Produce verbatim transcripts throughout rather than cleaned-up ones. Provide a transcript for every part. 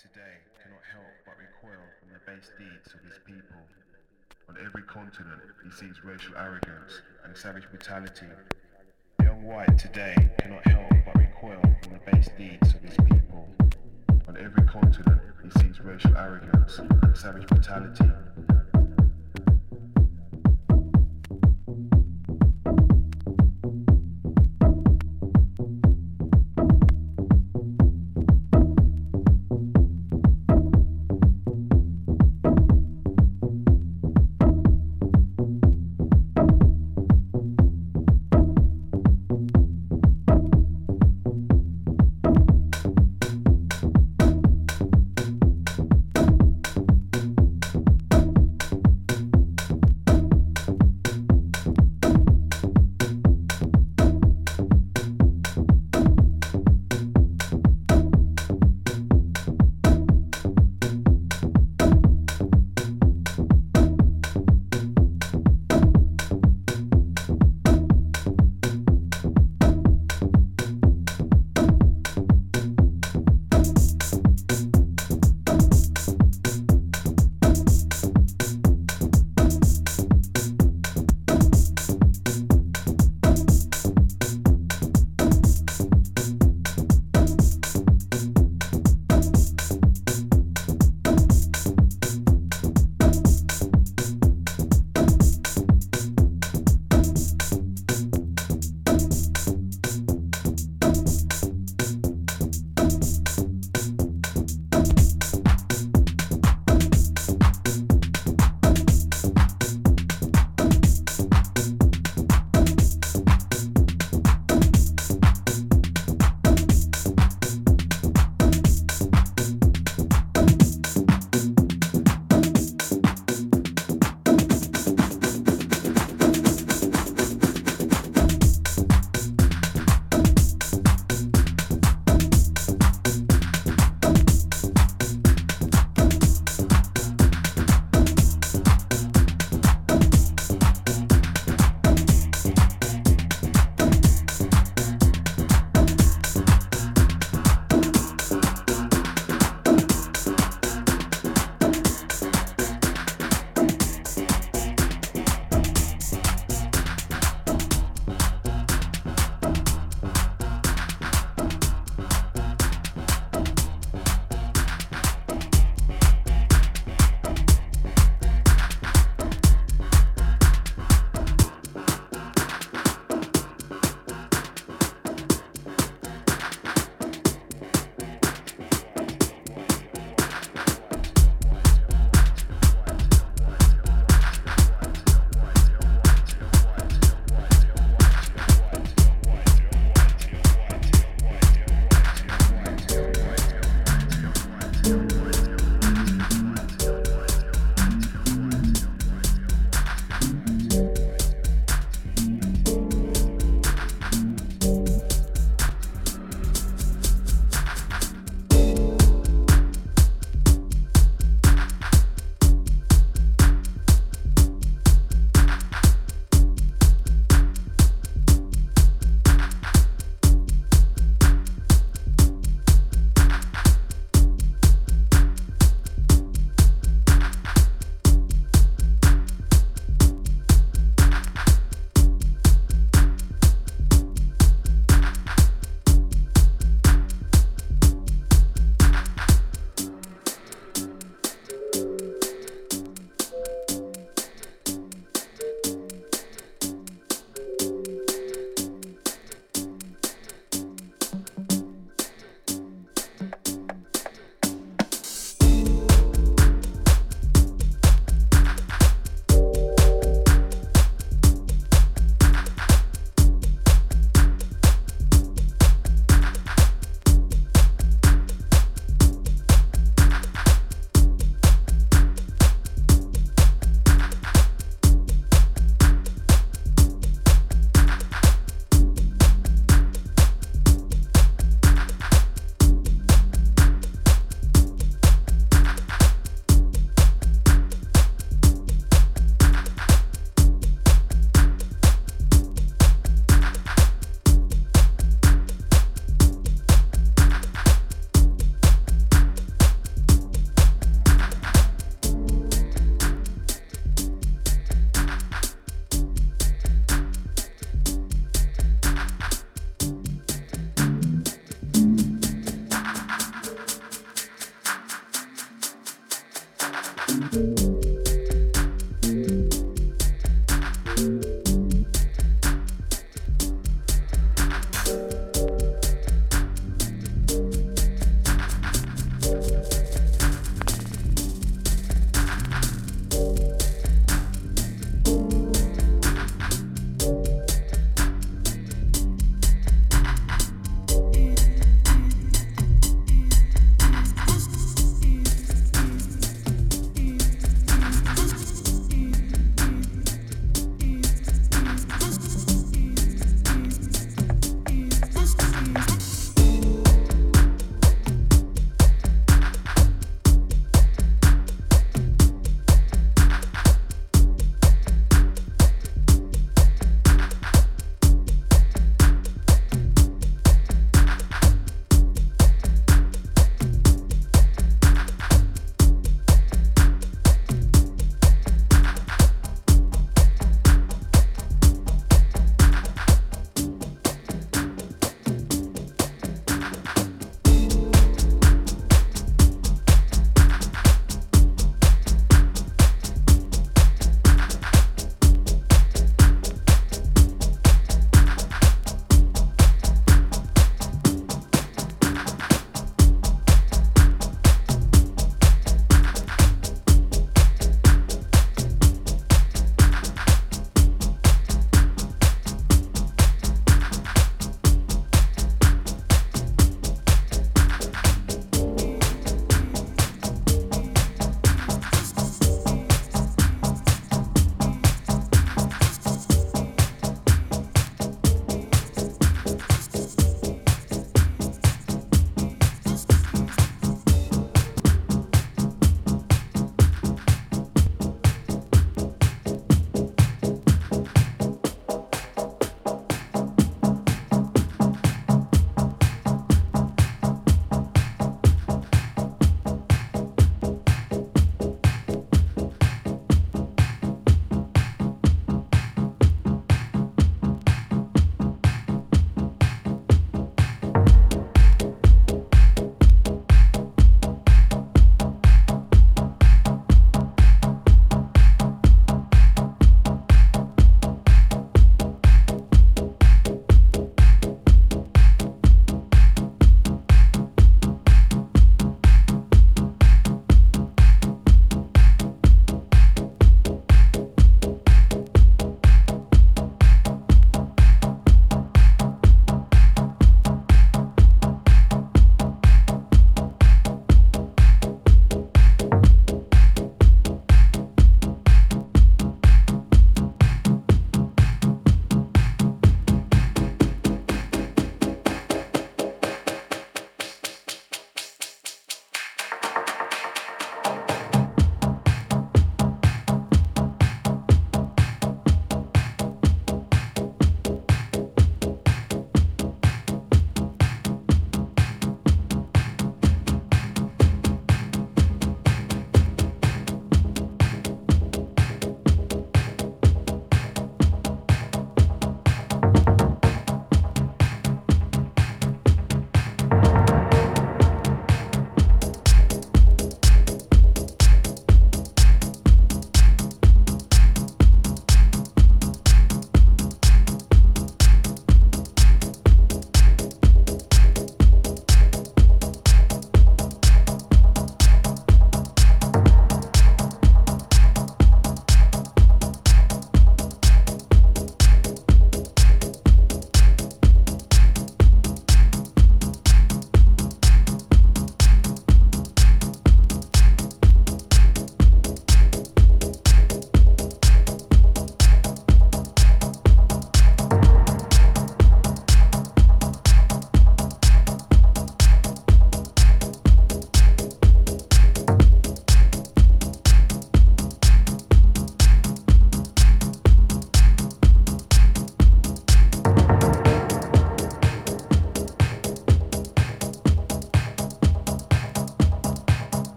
today cannot help but recoil from the base deeds of his people. On every continent, he sees racial arrogance and savage brutality. Young White today cannot help but recoil from the base deeds of his people. On every continent, he sees racial arrogance and savage brutality.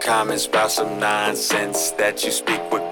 Comments about some nonsense that you speak with.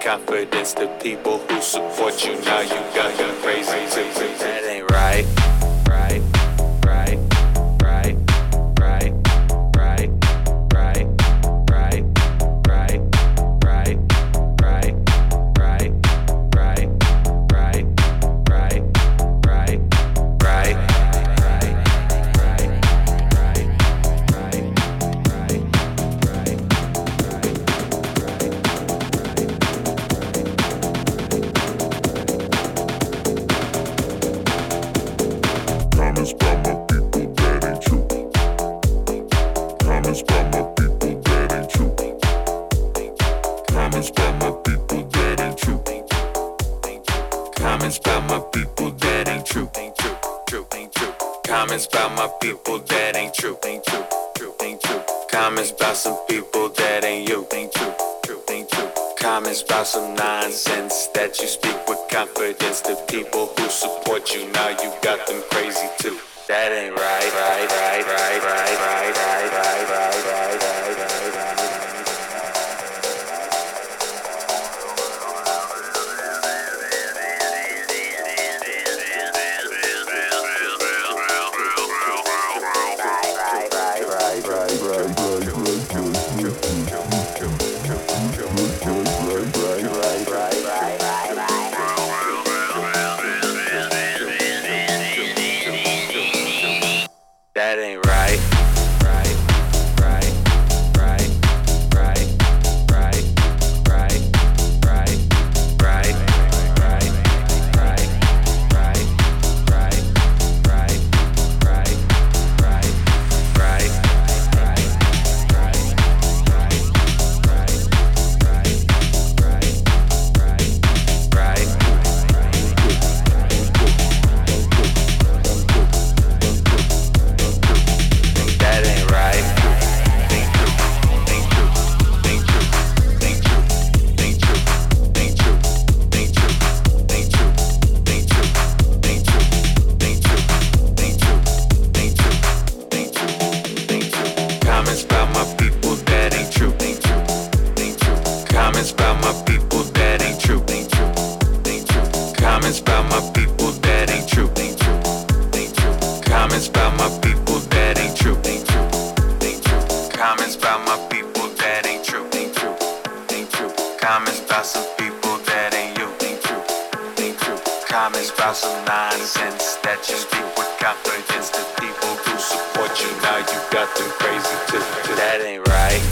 got the instant people to support you. Now you got them crazy too. That ain't right.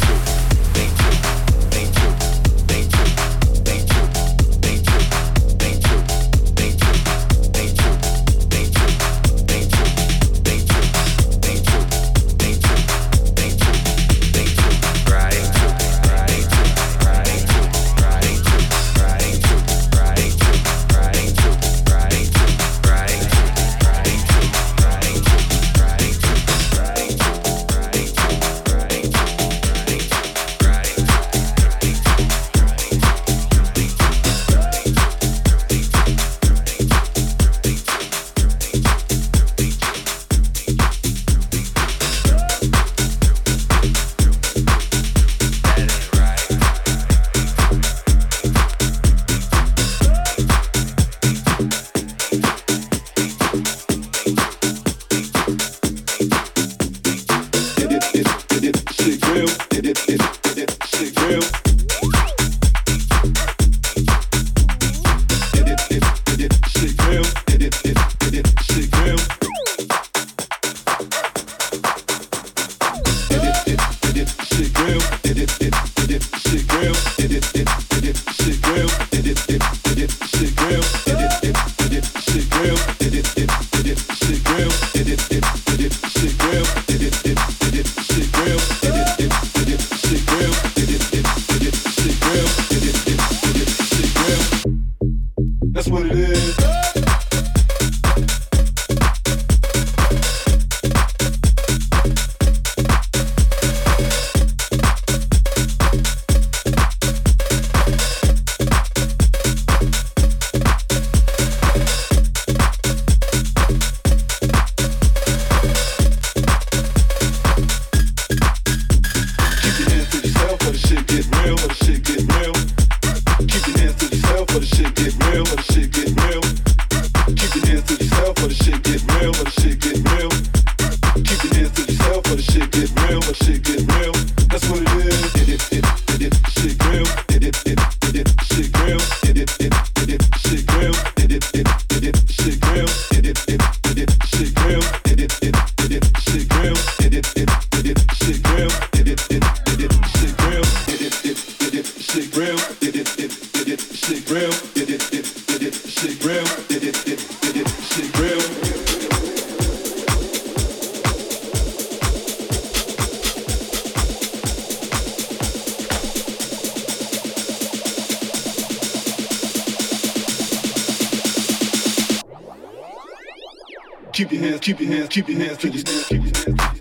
Think you, think you, think you, think you, think you, think you, think you, think you, think you, think you, think you, think you, think you, think you, think you, right, right, right, right, right, right. Keep your hands, keep your hands, keep your hands to your hands, keep your hands, keep your hands.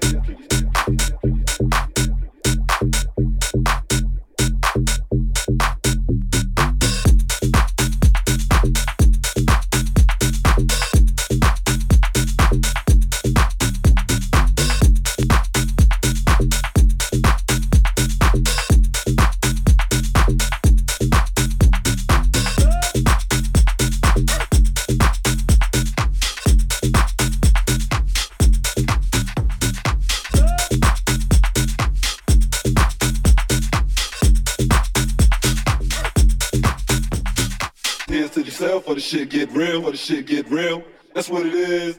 Shit get real, or the shit get real. That's what it is.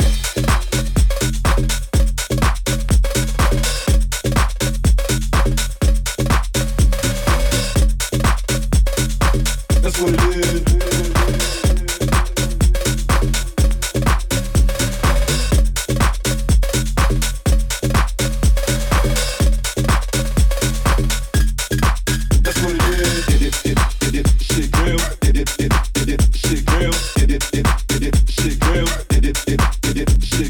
That's what it is. That's what it is. It is, it is, it is shit real. It is, it is, it is shit real. It is, it is, it is shit real. It is, it is, it is shit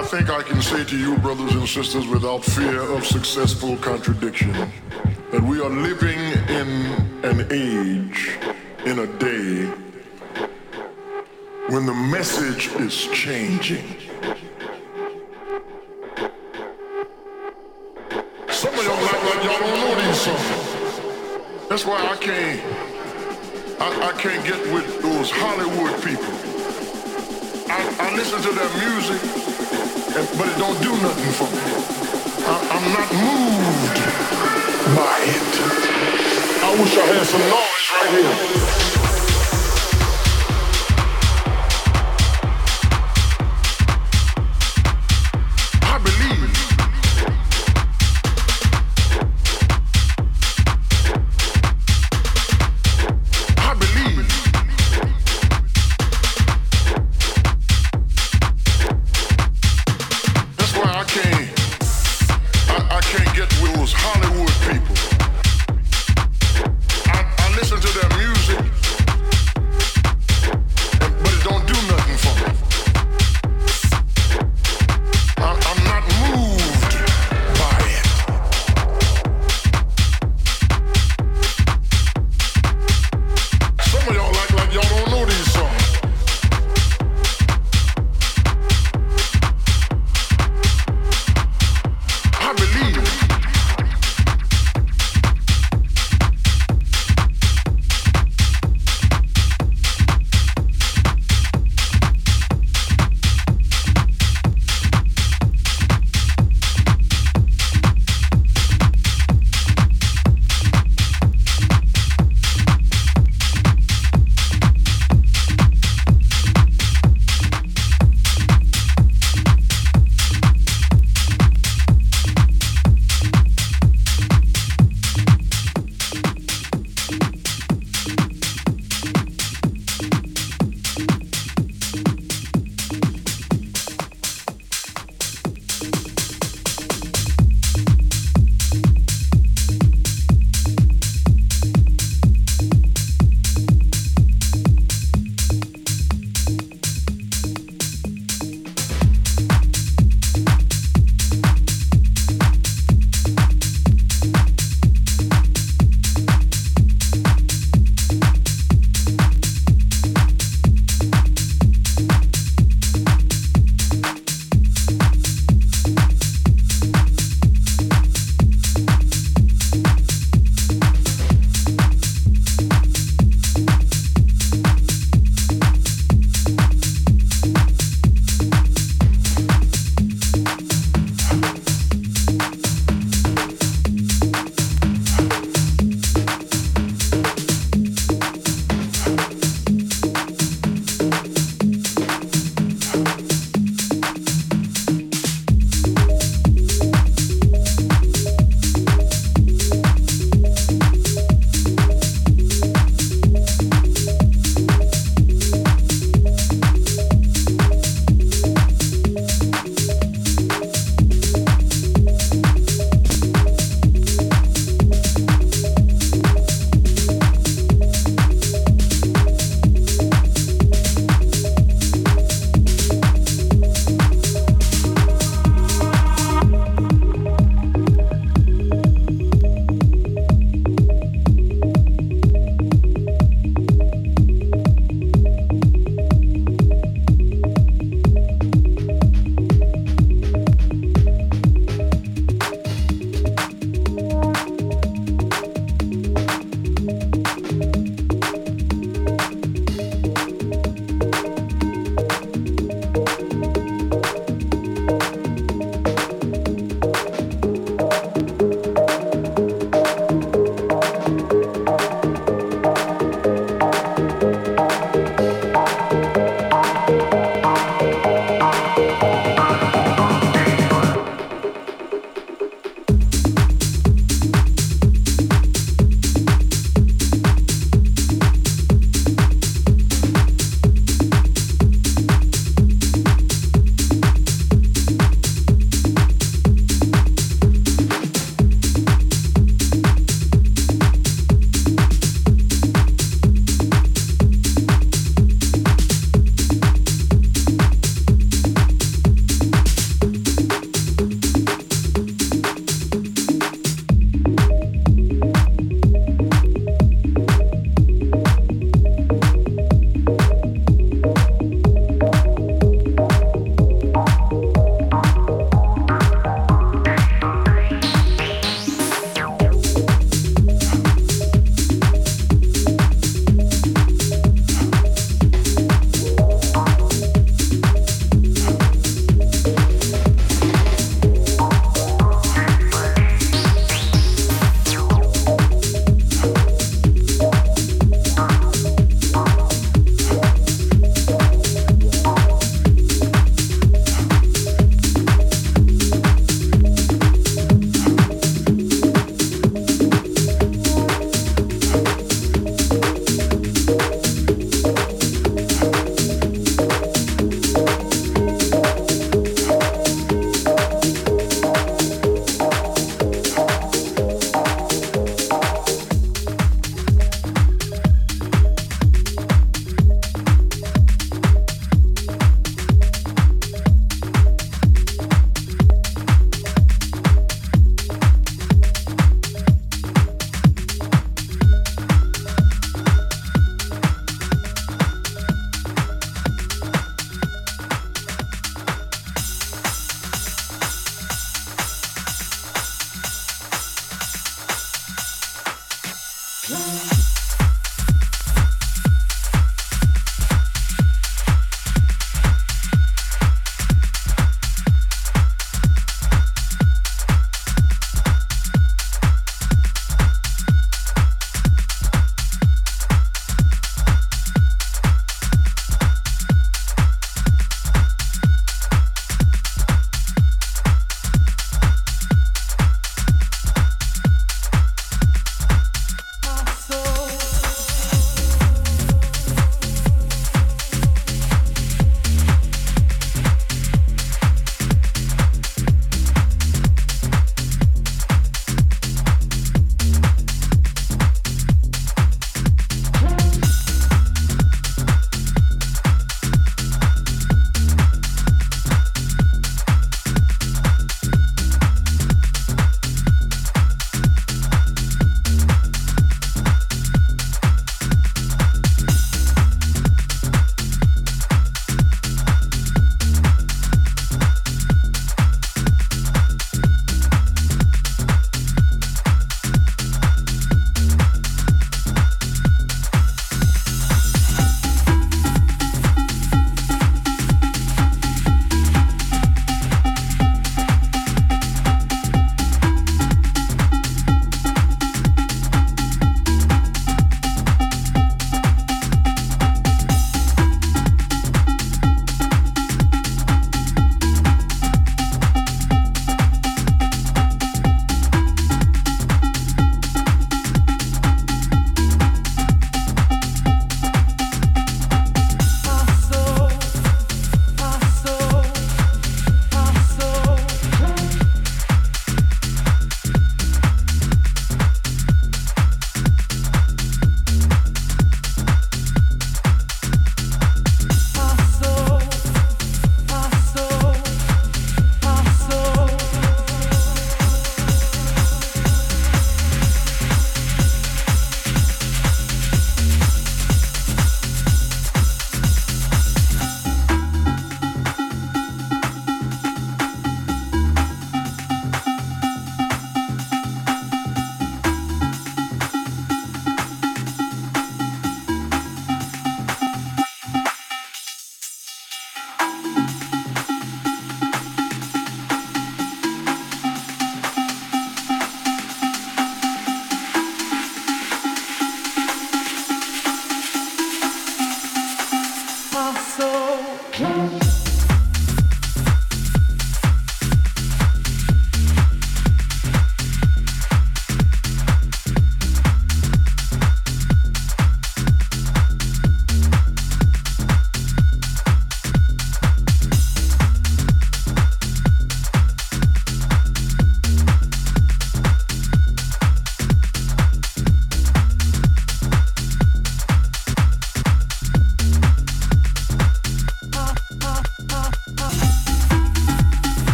I think I can say to you, brothers and sisters, without fear of successful contradiction, that we are living in an age, in a day, when the message is changing. Some of y'all like, like y'all don't know these songs. That's why I can't, I, I can't get with those Hollywood people. I, I listen to their music, and, but it don't do nothing for me. I, I'm not moved by it. I wish I had some noise right here. Hollywood people. I, I listen to their music,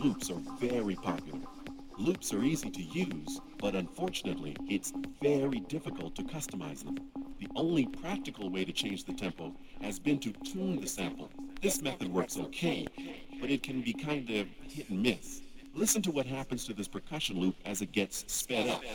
loops are very popular. Loops are easy to use, but unfortunately, it's very difficult to customize them. The only practical way to change the tempo has been to tune the sample. This method works okay, but it can be kind of hit and miss. Listen to what happens to this percussion loop as it gets sped up. Yeah.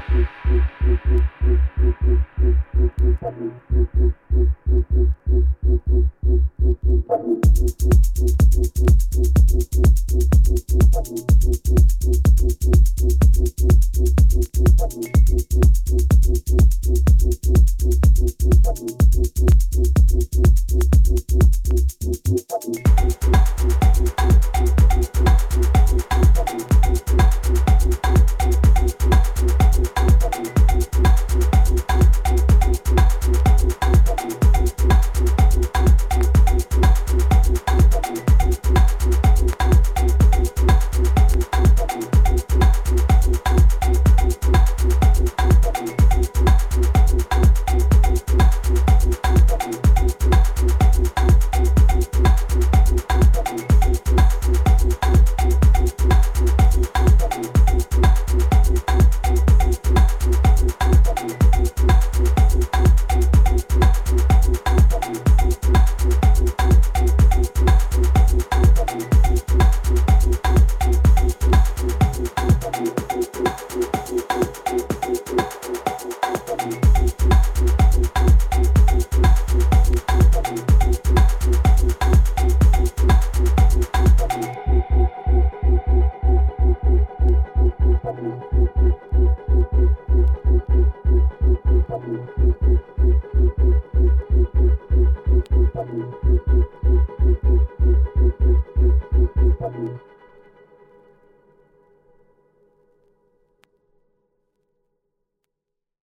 We'll be right back.